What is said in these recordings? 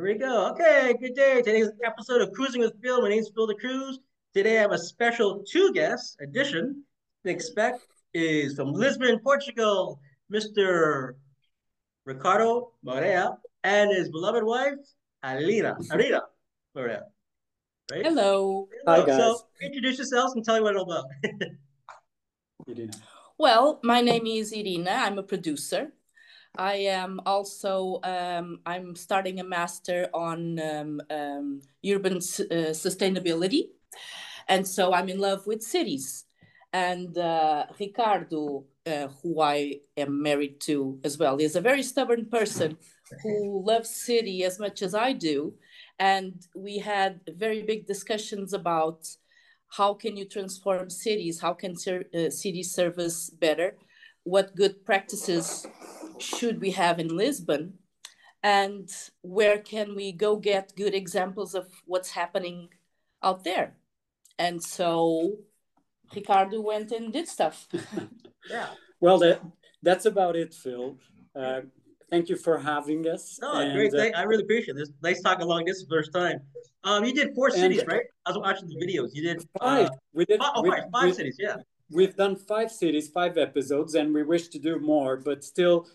Here we go. Okay, good day. Today's episode of Cruising with Phil. My name's Phil the Cruise. Today I have a special two-guest edition to expect is from Lisbon, Portugal, Mr. Ricardo Moreira and his beloved wife, Irina Moreira. Right? Hello. Hi, guys. So introduce yourselves and tell me what it's all about. Irina. Well, my name is Irina. I'm a producer. I am also, I'm starting a master on urban sustainability. And so I'm in love with cities. And Ricardo, who I am married to as well, is a very stubborn person who loves city as much as I do. And we had very big discussions about how can you transform cities? How can cities service better? What good practices should we have in Lisbon? And where can we go get good examples of what's happening out there? And so Ricardo went and did stuff. Yeah. Well, that's about it, Phil. Thank you for having us. No, great. I really appreciate this. Nice talking along this first time. You did four cities, right? I was watching the videos. You did five. Five cities, yeah. We've done five cities, five episodes, and we wish to do more. But still,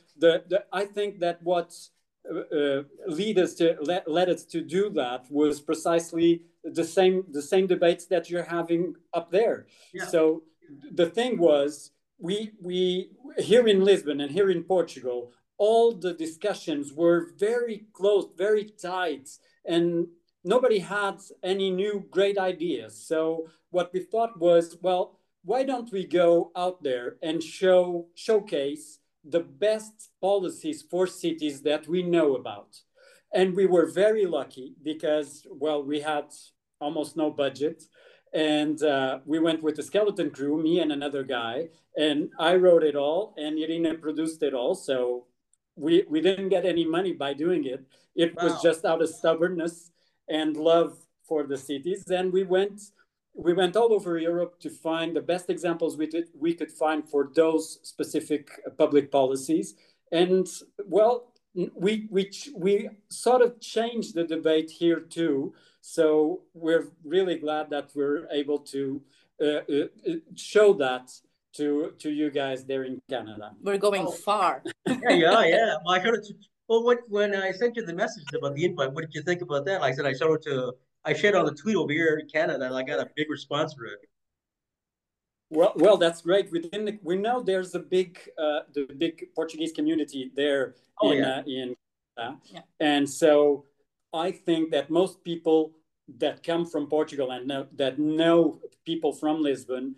I think that what led us to do that was precisely the same debates that you're having up there. Yeah. So the thing was, we here in Lisbon and here in Portugal, all the discussions were very close, very tight, and nobody had any new great ideas. So what we thought was, well, why don't we go out there and showcase the best policies for cities that we know about? And we were very lucky because, well, we had almost no budget. And we went with the skeleton crew, me and another guy, and I wrote it all and Irina produced it all. So we didn't get any money by doing it. It was just out of stubbornness and love for the cities. And we went all over Europe to find the best examples we could find for those specific public policies. And well, we sort of changed the debate here too. So we're really glad that we're able to show that to you guys there in Canada. We're going far. Yeah. Well, when I sent you the message about the invite, what did you think about that? Like I said, I shared on the tweet over here in Canada, and I got a big response for it. Well, that's great. We know there's a big, the big Portuguese community there in Canada, and so I think that most people that come from Portugal and know people from Lisbon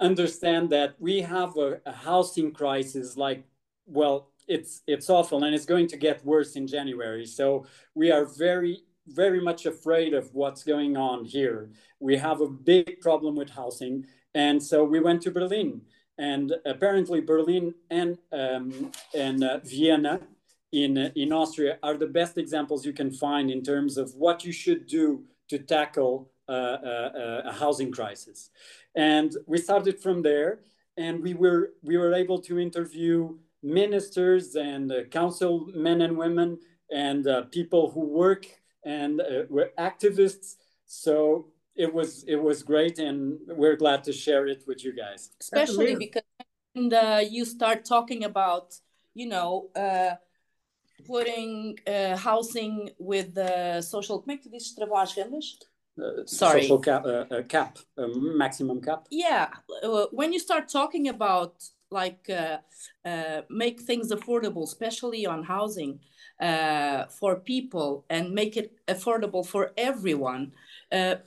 understand that we have a housing crisis. Like, well, it's awful, and it's going to get worse in January. So we are very much afraid of what's going on here. We have a big problem with housing. And so we went to Berlin, and apparently Berlin and Vienna in Austria are the best examples you can find in terms of what you should do to tackle a housing crisis. And we started from there, and we were able to interview ministers and council men and women and people who work and we're activists. So it was great, and we're glad to share it with you guys. Especially because you start talking about, putting housing with the social... Como é que tu dizes travão às rendas? Sorry. Social cap, maximum cap. Yeah, when you start talking about make things affordable, especially on housing, for people, and make it affordable for everyone,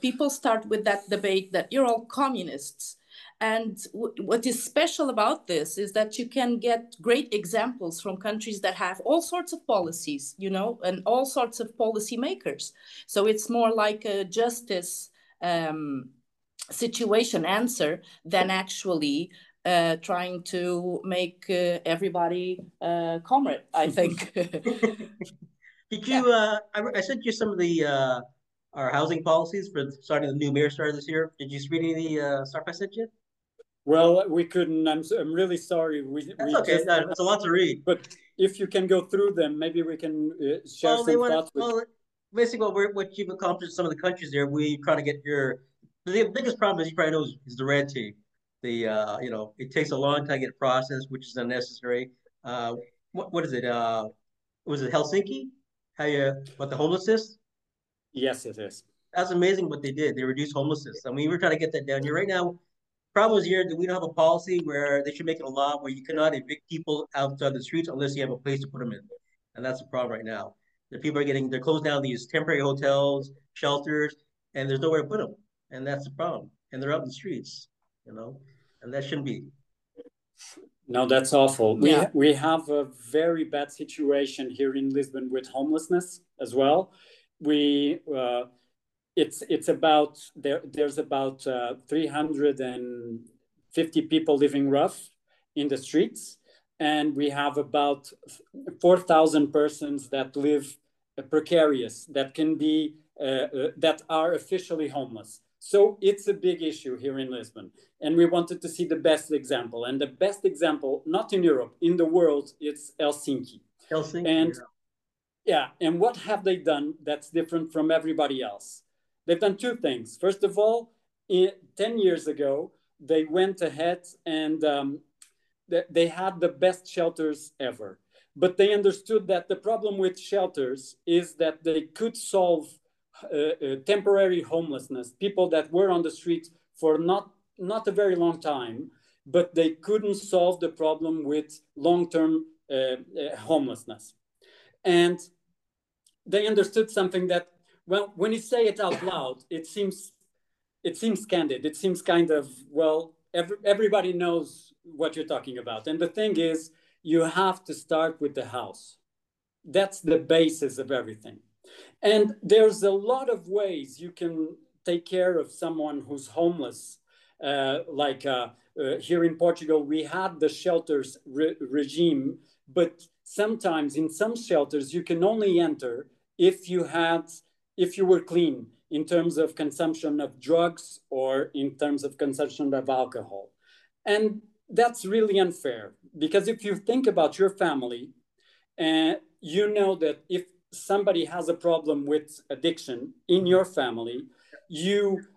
people start with that debate that you're all communists. And what is special about this is that you can get great examples from countries that have all sorts of policies, and all sorts of policymakers. So it's more like a justice situation answer than actually trying to make everybody comrade, I think. I sent you some of the our housing policies for starting the new mayor started this year. Did you read any stuff I sent you? Well, we couldn't. I'm really sorry. That's okay. It's a lot to read. But if you can go through them, maybe we can share some thoughts. basically what you've accomplished in some of the countries there, we try to get your, the biggest problem, as you probably know, is the red tape. The, you know, it takes a long time to get processed, which is unnecessary. What is it? Was it Helsinki? How you, what, the homelessness? Yes, it is. That's amazing what they did. They reduced homelessness. I mean, we're trying to get that down here right now. Problem is here that we don't have a policy where they should make it a law where you cannot evict people outside the streets unless you have a place to put them in. And that's the problem right now. The people are getting, they're closed down these temporary hotels, shelters, and there's nowhere to put them. And that's the problem. And they're out in the streets, you know, and that shouldn't be. No, that's awful. Yeah. We have a very bad situation here in Lisbon with homelessness as well. We, it's about, there's about 350 people living rough in the streets. And we have about 4,000 persons that live precarious, that can be, that are officially homeless. So it's a big issue here in Lisbon. And we wanted to see the best example. And the best example, not in Europe, in the world, it's Helsinki. Helsinki. And yeah, and what have they done that's different from everybody else? They've done two things. First of all, 10 years ago, they went ahead and they had the best shelters ever. But they understood that the problem with shelters is that they could solve temporary homelessness, people that were on the street for not a very long time, but they couldn't solve the problem with long-term homelessness. And they understood something that, well, when you say it out loud, it seems candid. It seems kind of, well, everybody knows what you're talking about. And the thing is, you have to start with the house. That's the basis of everything. And there's a lot of ways you can take care of someone who's homeless. Like here in Portugal, we had the shelters regime, but sometimes in some shelters, you can only enter if you were clean in terms of consumption of drugs or in terms of consumption of alcohol. And that's really unfair, because if you think about your family, you know that if somebody has a problem with addiction in your family,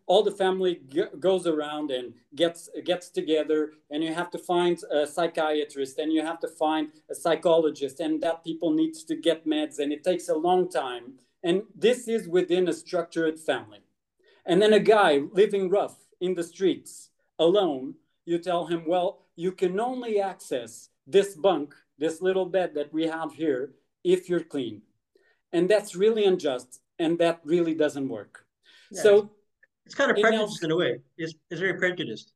all the family goes around and gets together, and you have to find a psychiatrist, and you have to find a psychologist, and that people needs to get meds, and it takes a long time. And this is within a structured family. And then a guy living rough in the streets alone, you tell him, well, you can only access this bunk, this little bed that we have here, if you're clean. And that's really unjust, and that really doesn't work. Yeah, so it's kind of prejudiced in a way. It's very prejudiced,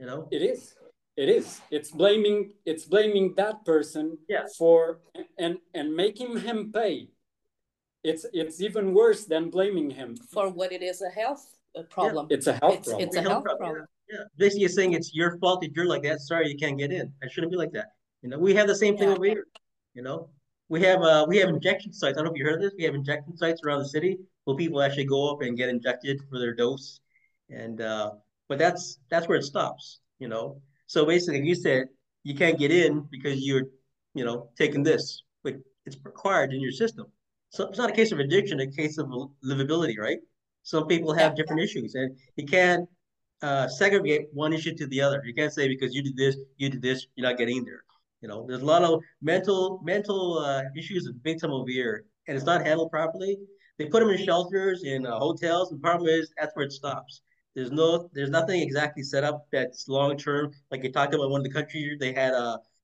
you know? It is. It is. It's blaming that person, yes, for and making him pay. It's even worse than blaming him for what it is, a health problem. Yeah. It's a health problem. It's a health problem. Yeah. Basically, you're saying it's your fault that you're like that. Sorry, you can't get in. I shouldn't be like that. You know, we have the same thing over here. You know, we have injection sites. I don't know if you heard of this. We have injection sites around the city where people actually go up and get injected for their dose. And but that's where it stops. You know, so basically, you said you can't get in because you're, you know, taking this, but it's required in your system. So it's not a case of addiction, a case of livability, right? Some people have different issues, and you can't segregate one issue to the other. You can't say because you did this, you're not getting in there. You know, there's a lot of mental issues of big time over here, and it's not handled properly. They put them in shelters, in hotels. The problem is that's where it stops. There's nothing exactly set up that's long term. Like you talked about, one of the countries they had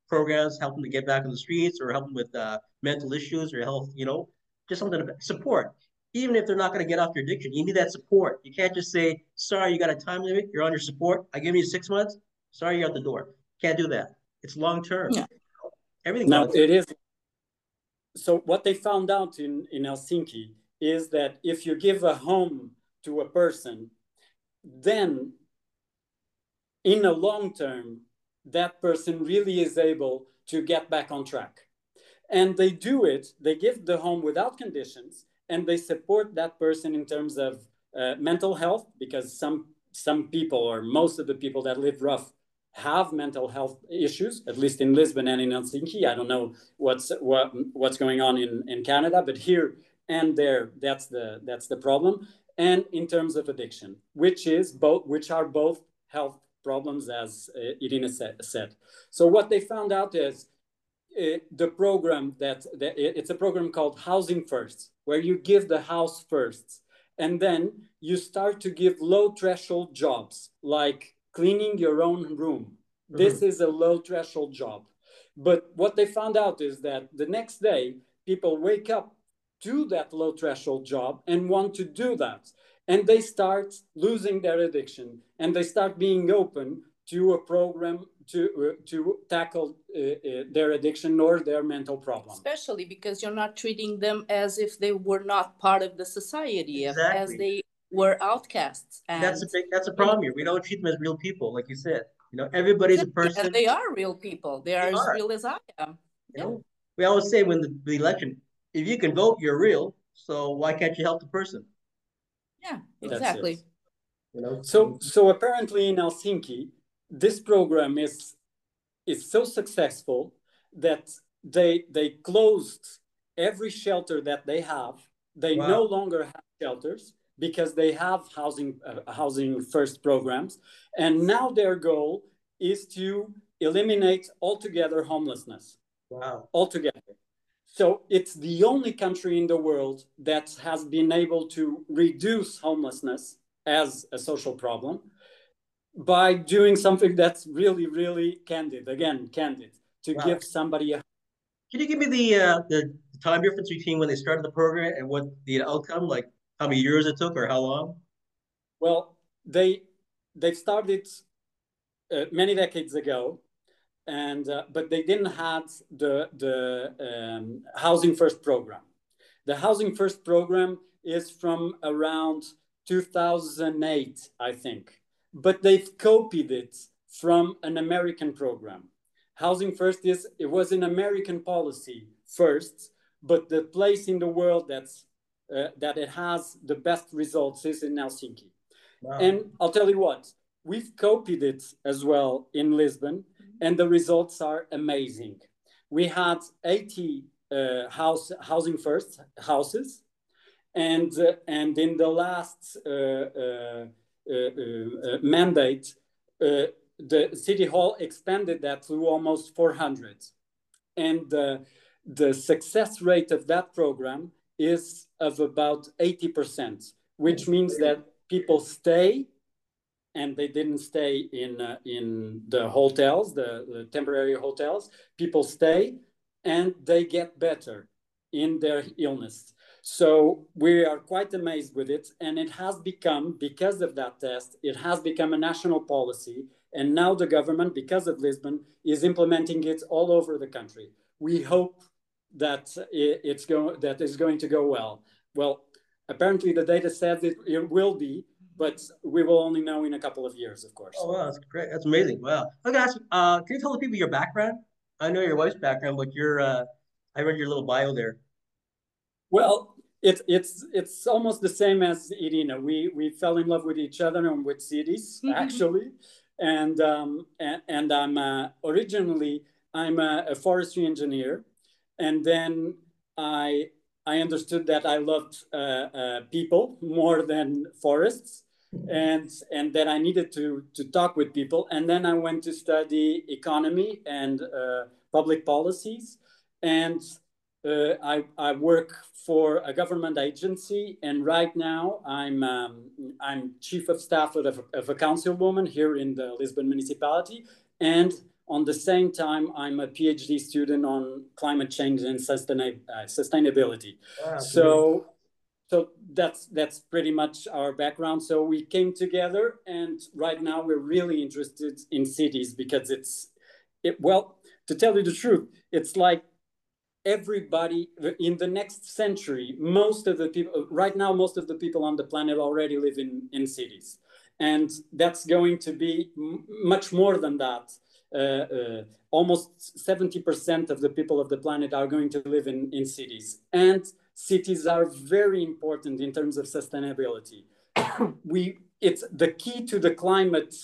programs helping to get back on the streets, or helping with mental issues or health. You know. Just something to support. Even if they're not going to get off your addiction, you need that support. You can't just say, sorry, you got a time limit. You're on your support. I give you 6 months. Sorry, you're out the door. Can't do that. It's long term. Yeah. Everything. No, it is. So what they found out in Helsinki is that if you give a home to a person, then in the long term, that person really is able to get back on track. And they do it, they give the home without conditions, and they support that person in terms of mental health, because some people, or most of the people that live rough, have mental health issues, at least in Lisbon and in Helsinki. I don't know what's going on in Canada, but here and there, that's the problem. And in terms of addiction, which are both health problems, as Irina said. So what they found out is the program it's a program called Housing First, where you give the house first, and then you start to give low threshold jobs like cleaning your own room. Mm-hmm. This is a low threshold job. But what they found out is that the next day, people wake up to that low threshold job and want to do that. And they start losing their addiction, and they start being open to a program to tackle their addiction or their mental problem. Especially because you're not treating them as if they were not part of the society, exactly, as they were outcasts. And that's a problem here. We don't treat them as real people, like you said. You know, everybody's a person. And they are real people. They are as real as I am. Yeah. You know, we always say when the election, if you can vote, you're real. So why can't you help the person? Yeah, exactly. You know? So apparently in Helsinki, this program is so successful that they closed every shelter that they have. They no longer have shelters, because they have housing first programs. And now their goal is to eliminate altogether homelessness. Wow. Altogether. So it's the only country in the world that has been able to reduce homelessness as a social problem by doing something that's really, really candid. Again, candid, to give somebody a... Can you give me the time difference between when they started the program and what the outcome, like, how many years it took, or how long? Well, they started many decades ago, and but they didn't have the Housing First program. The Housing First program is from around 2008, I think. But they've copied it from an American program. Housing First was an American policy first, but the place in the world that it has the best results is in Helsinki. Wow. And I'll tell you what, we've copied it as well in Lisbon, and the results are amazing. We had 80 housing first houses, and in the last mandate, the city hall expanded that to almost 400. And the success rate of that program is of about 80%, which means that people stay, and they didn't stay in the hotels, the temporary hotels. People stay, and they get better in their illness. So we are quite amazed with it, and it has become, because of that test, it has become a national policy, and now the government, because of Lisbon, is implementing it all over the country. We hope that is going to go well. Well, apparently the data says it will be, but we will only know in a couple of years, of course. Oh, wow, that's great. That's amazing. Wow. Okay, can you tell the people your background? I know your wife's background, but I read your little bio there. Well, it's almost the same as Irina. We fell in love with each other and with cities, actually. And I'm originally, I'm a forestry engineer. And then I understood that I loved people more than forests, and that I needed to talk with people. And then I went to study economy and public policies, and I work for a government agency. And right now I'm chief of staff of a councilwoman here in the Lisbon municipality, and on the same time, I'm a PhD student on climate change and sustainability. Wow. So that's pretty much our background. So we came together, and right now we're really interested in cities because well, to tell you the truth, it's like everybody in the next century, most of the people on the planet already live in cities. And that's going to be much more than that. Almost 70% of the people of the planet are going to live in cities. And cities are very important in terms of sustainability. It's the key to the climate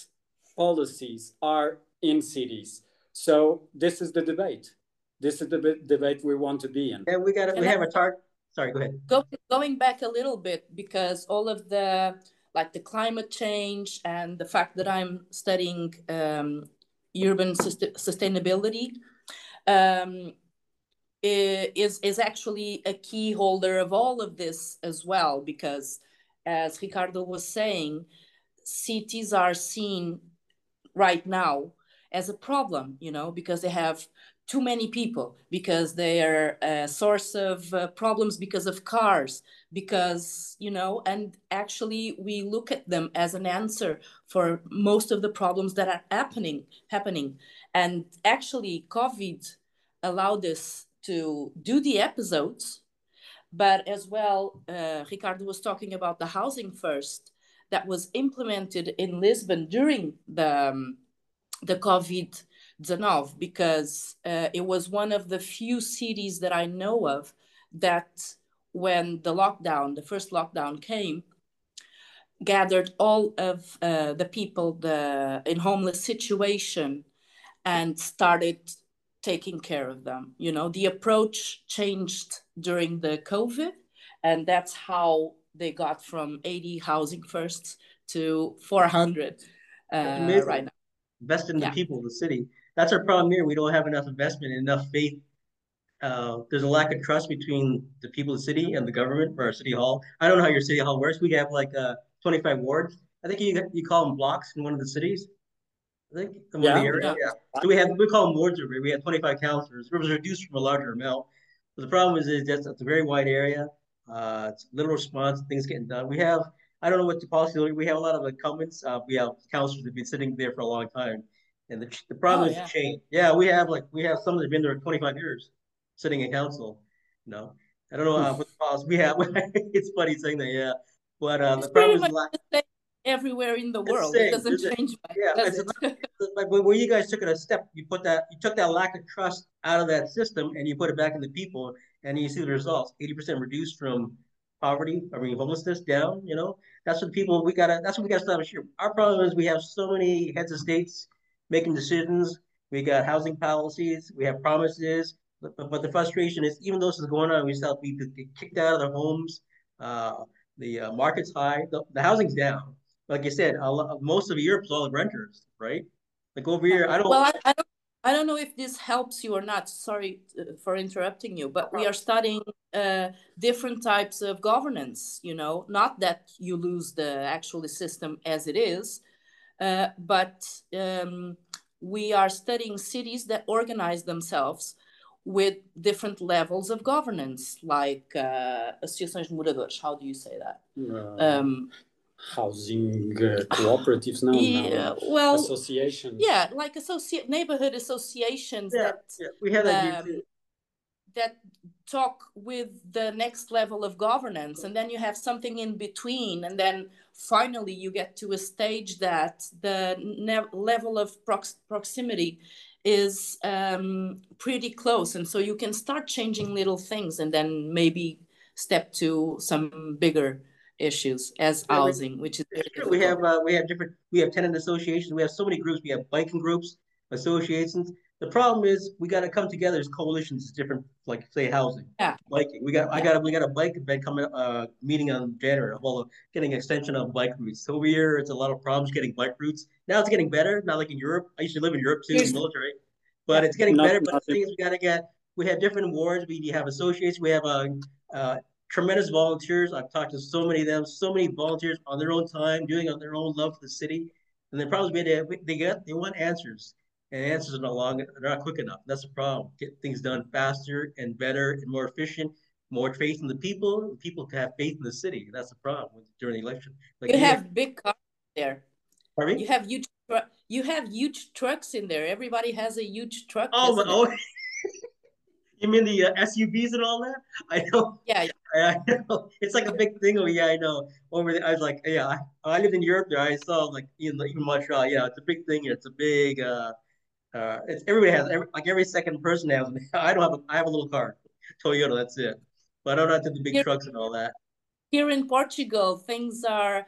policies are in cities. So this is the debate. This is the debate we want to be in. And we have a target. Sorry, go ahead. Going back a little bit, because all of the, like the climate change and the fact that I'm studying urban sustainability is actually a key holder of all of this as well, because as Ricardo was saying, cities are seen right now as a problem, you know, because they have too many people, because they are a source of problems because of cars, because, you know, and actually we look at them as an answer for most of the problems that are happening. And actually COVID allowed us to do the episodes, but as well, Ricardo was talking about the Housing First that was implemented in Lisbon during the COVID 19, because it was one of the few cities that I know of that when the lockdown, the first lockdown came, gathered all of the people in homeless situation and started taking care of them. You know, the approach changed during the COVID, and that's how they got from 80 Housing Firsts to 400 right now. Invest in the people, the city. That's our problem here. We don't have enough investment, enough faith. There's a lack of trust between the people of the city and the government for our city hall. I don't know how your city hall works. We have like 25 wards. I think you call them blocks in one of the cities. I think in one of the areas. Yeah. So we call them wards over here. We have 25 councillors. It was reduced from a larger amount. But the problem is that's a very wide area. It's little response. Things getting done. We have. I don't know what the policy is. We have a lot of incumbents. We have councillors that have been sitting there for a long time. And the problem is change. Yeah, we have some that have been there for 25 years sitting in council. You know, I don't know what the policy we have. It's funny saying that, yeah. But the problem is like everywhere in the world. It doesn't change much. Yeah, like when you guys took it a step, you took that lack of trust out of that system and you put it back in the people, and you see the results. 80% reduced from poverty, homelessness down, you know. That's what we gotta stop this year. Our problem is we have so many heads of states making decisions. We got housing policies, we have promises, but the frustration is even though this is going on, we still get kicked out of their homes. The market's high, the housing's down. Like you said, most of Europe's all the renters, right? Like over here, I don't know if this helps you or not. Sorry for interrupting you, but we are studying different types of governance, you know, not that you lose the actual system as it is, but we are studying cities that organize themselves with different levels of governance, like associações de moradores. How do you say that? Housing cooperatives now, associations. Yeah, like neighborhood associations we had that too. That talk with the next level of governance, and then you have something in between, and then finally you get to a stage that the level of proximity is pretty close, and so you can start changing little things, and then maybe step to some bigger issues as housing, which is we have tenant associations, we have so many groups, we have biking groups, associations. The problem is we got to come together as coalitions, different, like say housing, biking. We got a bike event coming, meeting on January, well, getting extension of bike routes. So over here, it's a lot of problems getting bike routes. Now it's getting better, not like in Europe. I used to live in Europe too, in the military, but it's getting better. But the thing is, we have different wards. We have associations. We have tremendous volunteers. I've talked to so many of them, so many volunteers on their own time, doing on their own love for the city. And the problem is they want answers, and answers are not quick enough. That's the problem. Get things done faster and better and more efficient, more faith in the people. The people have faith in the city. That's the problem during the election. Like you have big cars there. Pardon me? You have huge trucks in there. Everybody has a huge truck. Oh. You mean the SUVs and all that? I know. Yeah. I know. It's like a big thing. Oh, yeah, I know. Over there, I was like, yeah, I lived in Europe there. I saw, like, even Montreal. Yeah, it's a big thing. It's a big, everybody has, every second person has. I have a little car, Toyota, that's it. But I don't have to do the big trucks and all that. Here in Portugal, things are,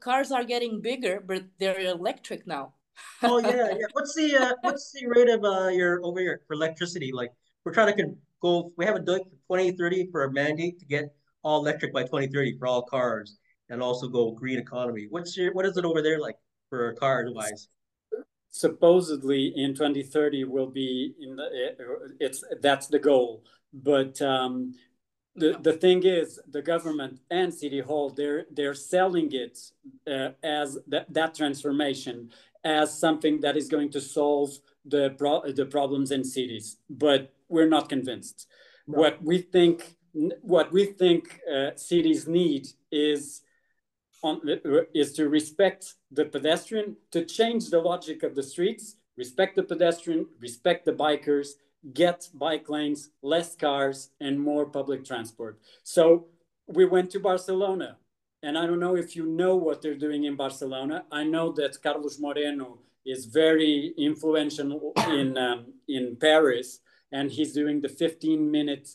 cars are getting bigger, but they're electric now. What's the rate of your over here for electricity? Like, we're trying to go, we have a 2030 for a mandate to get all electric by 2030 for all cars and also go green economy. What is it over there like for cars wise? Supposedly in 2030 will be in the, that's the goal. But the thing is, the government and City Hall, they're selling it as that transformation as something that is going to solve the problems in cities. But we're not convinced. No. What we think cities need is to respect the pedestrian, to change the logic of the streets, respect the pedestrian, respect the bikers, get bike lanes, less cars, and more public transport. So we went to Barcelona, and I don't know if you know what they're doing in Barcelona. I know that Carlos Moreno is very influential in Paris, and he's doing the 15-minute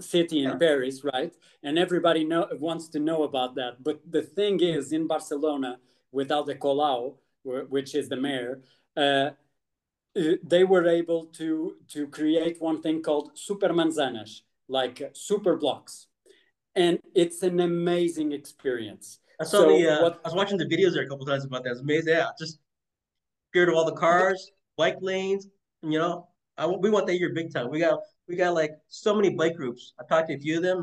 city in Paris, right? And everybody wants to know about that. But the thing is, in Barcelona, without the Colau, which is the mayor, they were able to create one thing called Supermanzanas, like super blocks. And it's an amazing experience. I was watching the videos there a couple times about that. It's amazing. Yeah, just scared of all the cars, bike lanes, you know. We want that here big time. We got like so many bike groups. I've talked to a few of them.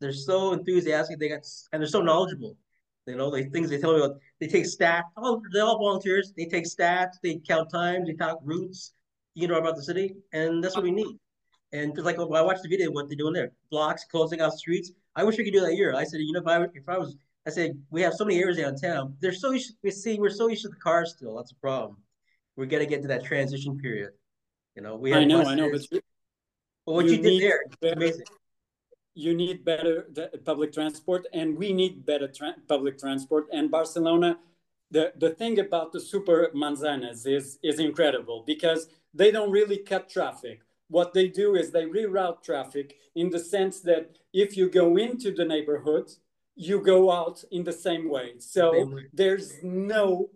They're so enthusiastic. And they're so knowledgeable. You know, the things they tell me about. They take stats. They're all volunteers. They take stats. They count times. They talk routes. You know about the city, and that's what we need. And just like when I watched the video, what they're doing there, blocks, closing off streets. I wish we could do that here. I said, you know, I said we have so many areas downtown. We're so used to the cars still. That's a problem. We're gonna get to that transition period. You know, I know, but what you did there, amazing. You need better public transport, and we need better public transport. And Barcelona, the thing about the super manzanas is incredible because they don't really cut traffic. What they do is they reroute traffic in the sense that if you go into the neighborhood, you go out in the same way. So there's no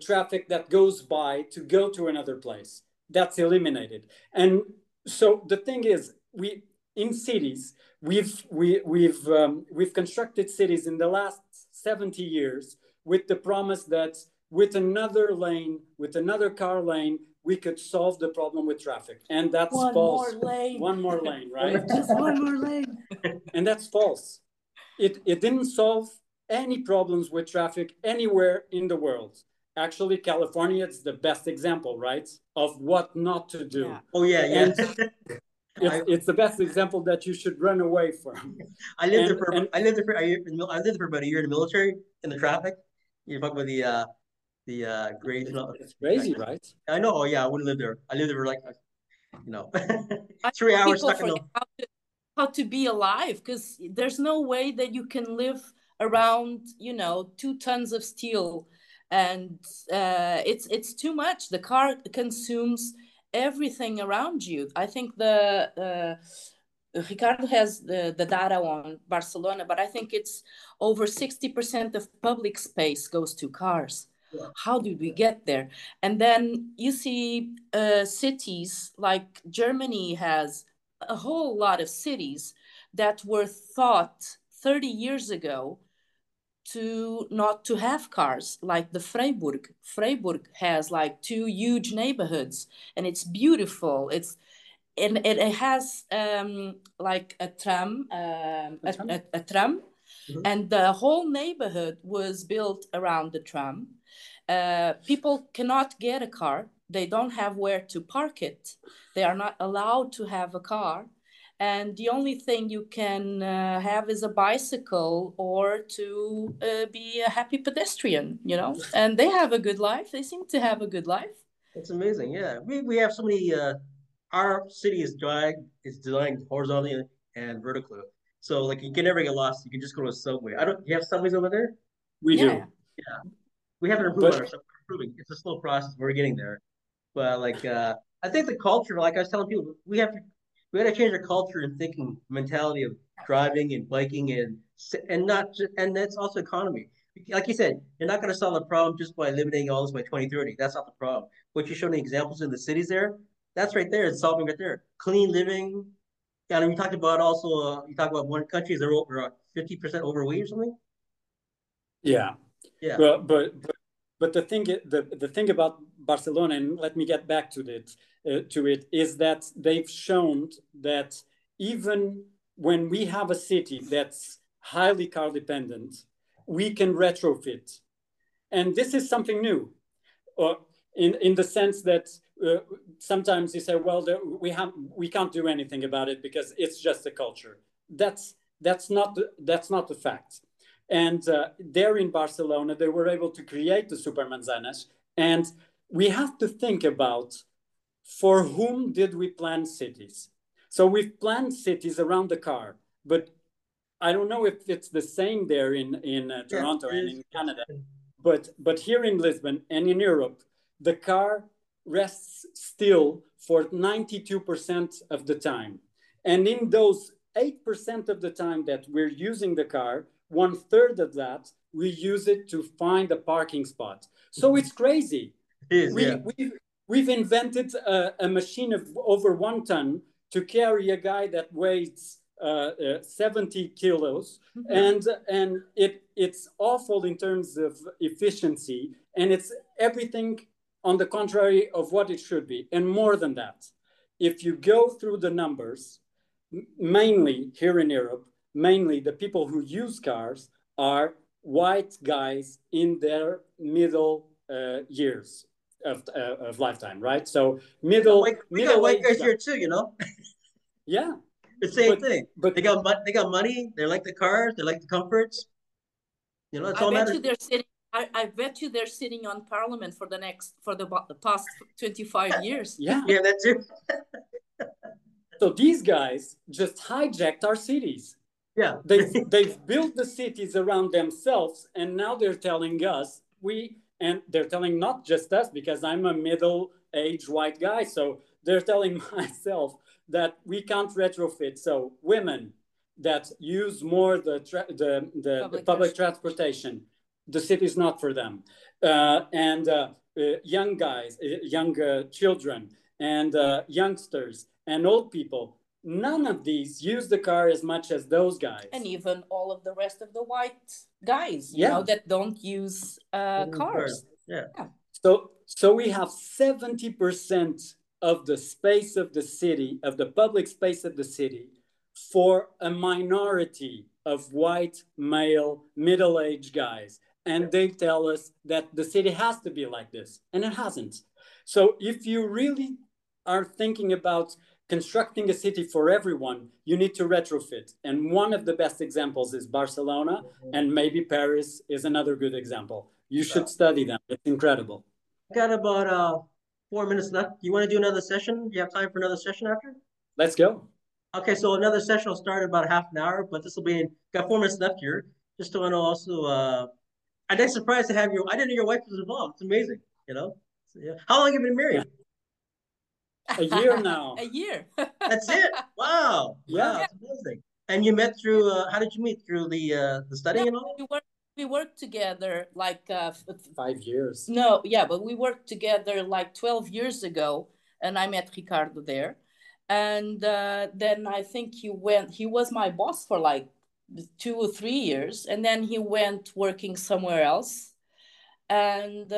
traffic that goes by to go to another place. That's eliminated. And so the thing is, in cities, we've constructed cities in the last 70 years with the promise that with another lane, with another car lane, we could solve the problem with traffic, and that's false. One more lane, right? Just one more lane, and that's false. It didn't solve any problems with traffic anywhere in the world. Actually, California is the best example, right, of what not to do. Yeah. Oh yeah, yeah. And, It's the best example that you should run away from. I lived there for about a year in the military in the traffic. You talk about the grades. It's crazy, right? I know. Oh yeah, I wouldn't live there. I lived there for like, you know, 3 hours stuck in the. How to be alive? Because there's no way that you can live around, you know, 2 tons of steel, and it's too much. The car consumes everything around you. I think Ricardo has the data on Barcelona, but I think it's over 60% of public space goes to cars. Yeah. How did we get there? And then you see cities like Germany has a whole lot of cities that were thought 30 years ago to not to have cars, like the Freiburg. Freiburg has like 2 huge neighborhoods, and it's beautiful. And it has like a tram, mm-hmm. And the whole neighborhood was built around the tram. People cannot get a car; they don't have where to park it. They are not allowed to have a car. And the only thing you can have is a bicycle or to be a happy pedestrian, you know, and they have a good life. They seem to have a good life. It's amazing. Yeah. We have so many, our city is designed horizontally and vertically. So like you can never get lost. You can just go to a subway. You have subways over there? We do. Yeah. We haven't improved on ourselves. We're improving. It's a slow process. We're getting there. But like, I think the culture, like I was telling people, we had to change our culture and thinking mentality of driving and biking and that's also economy. Like you said, you're not going to solve the problem just by eliminating all this by 2030. That's not the problem. But you're showing examples in the cities there That's right there. It's solving right there. Clean living. Yeah, and we talked about also, you talk about one country is over 50% overweight or something. Yeah. Yeah. Well, but the thing about Barcelona, and let me get back to it, is that they've shown that even when we have a city that's highly car dependent, we can retrofit, and this is something new, or in the sense that sometimes you say, well, we can't do anything about it because it's just a culture. That's not the fact. And there in Barcelona, they were able to create the Supermanzanas. And we have to think about for whom did we plan cities? So we've planned cities around the car, but I don't know if it's the same there in Toronto and in Canada, but here in Lisbon and in Europe, the car rests still for 92% of the time. And in those 8% of the time that we're using the car, 1/3 of that, we use it to find a parking spot. So it's crazy. We've invented a machine of over 1 ton to carry a guy that weighs 70 kilos. Mm-hmm. And it's awful in terms of efficiency. And it's everything on the contrary of what it should be. And more than that, if you go through the numbers, mainly here in Europe, mainly the people who use cars are white guys in their middle years of lifetime, right? So middle. We got white guys here too, you know. Yeah, the same thing. But they got money. They like the cars. They like the comforts. You know, it's all matters. I bet you they're sitting on Parliament for the past 25 years. Yeah, yeah, that's it. So these guys just hijacked our cities. Yeah, they've built the cities around themselves, and now they're telling us they're telling not just us, because I'm a middle-aged white guy, so they're telling myself that we can't retrofit. So women that use more the public transportation, the city's not for them, young guys, younger children, and youngsters and old people. None of these use the car as much as those guys. And even all of the rest of the white guys, you know, that don't use cars. Yeah. So we have 70% of the space of the city, of the public space of the city, for a minority of white, male, middle-aged guys. And they tell us that the city has to be like this, and it hasn't. So if you really are thinking about constructing a city for everyone, you need to retrofit. And one of the best examples is Barcelona, and maybe Paris is another good example. You should study them. It's incredible. Got about 4 minutes left. You want to do another session? Do you have time for another session after? Let's go. Okay, so another session will start in about half an hour, but this will be, got 4 minutes left here. Just to want to also, I'm not surprised to have I didn't know your wife was involved. It's amazing, you know? So, yeah. How long have you been married? Yeah. A year now. A year. That's it. Wow. Yeah. That's amazing. And you met through, how did you meet? Through the study and all? We worked together like 5 years. No, yeah, but we worked together like 12 years ago. And I met Ricardo there. And then I think he was my boss for like 2 or 3 years. And then he went working somewhere else. And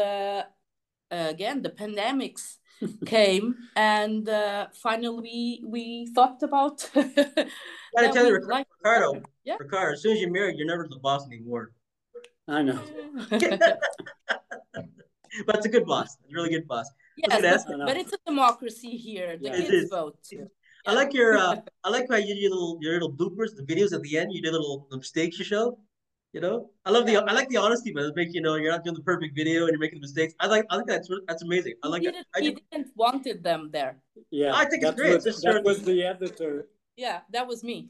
again, the pandemics came, and finally we thought about. Gotta tell you, Ricardo. Yeah. Ricardo, as soon as you're married, you're never the boss anymore. I know. But it's a good boss. It's a really good boss. Yes, but it's a democracy here. The kids vote. Yeah. I like your. I like how you do your little bloopers, the videos at the end. You do little mistakes you show. You know, I love I like the honesty, but it makes you know you're not doing the perfect video and you're making mistakes. I think that's amazing. I like it. He didn't wanted them there. Yeah, I think it's great. That was the editor. Yeah, that was me.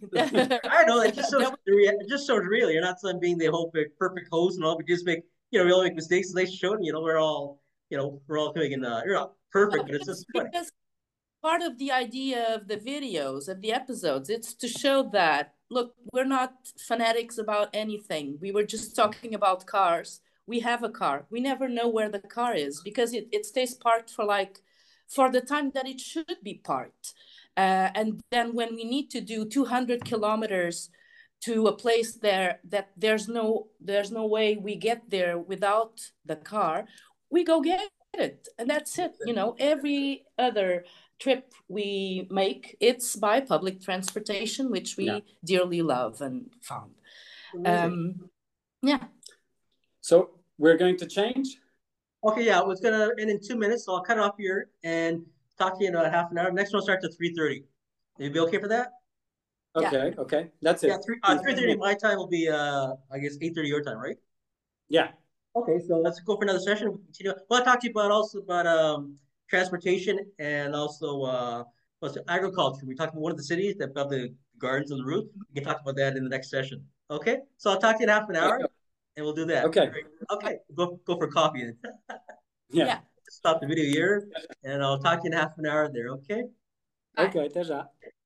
I know it just shows real. You're not being the whole perfect host and all, but just make we all make mistakes. They showed we're all making you're not perfect, but it's just funny. Part of the idea of the videos, of the episodes, it's to show that, look, we're not fanatics about anything. We were just talking about cars. We have a car. We never know where the car is because it stays parked for like for the time that it should be parked. And then when we need to do 200 kilometers to a place there that there's no way we get there without the car, we go get it, and that's it. You know, every other trip we make, it's by public transportation, which we dearly love and found. So we're going to change. Okay, yeah, it's going to end in 2 minutes, so I'll cut off here and talk to you in about half an hour. Next one starts at 3:30. You'll be okay for that? Okay, okay, that's it. Yeah, 3:30 my time will be, I guess, 8:30 your time, right? Yeah. Okay, so let's go for another session. We'll continue. Well, I'll talk to you about also about transportation and also agriculture. We talked about one of the cities that built the gardens on the roof. We can talk about that in the next session. Okay, so I'll talk to you in half an hour, and we'll do that. Okay. Okay, go for coffee. Stop the video here, and I'll talk to you in half an hour there, okay? Bye. Okay, there's that.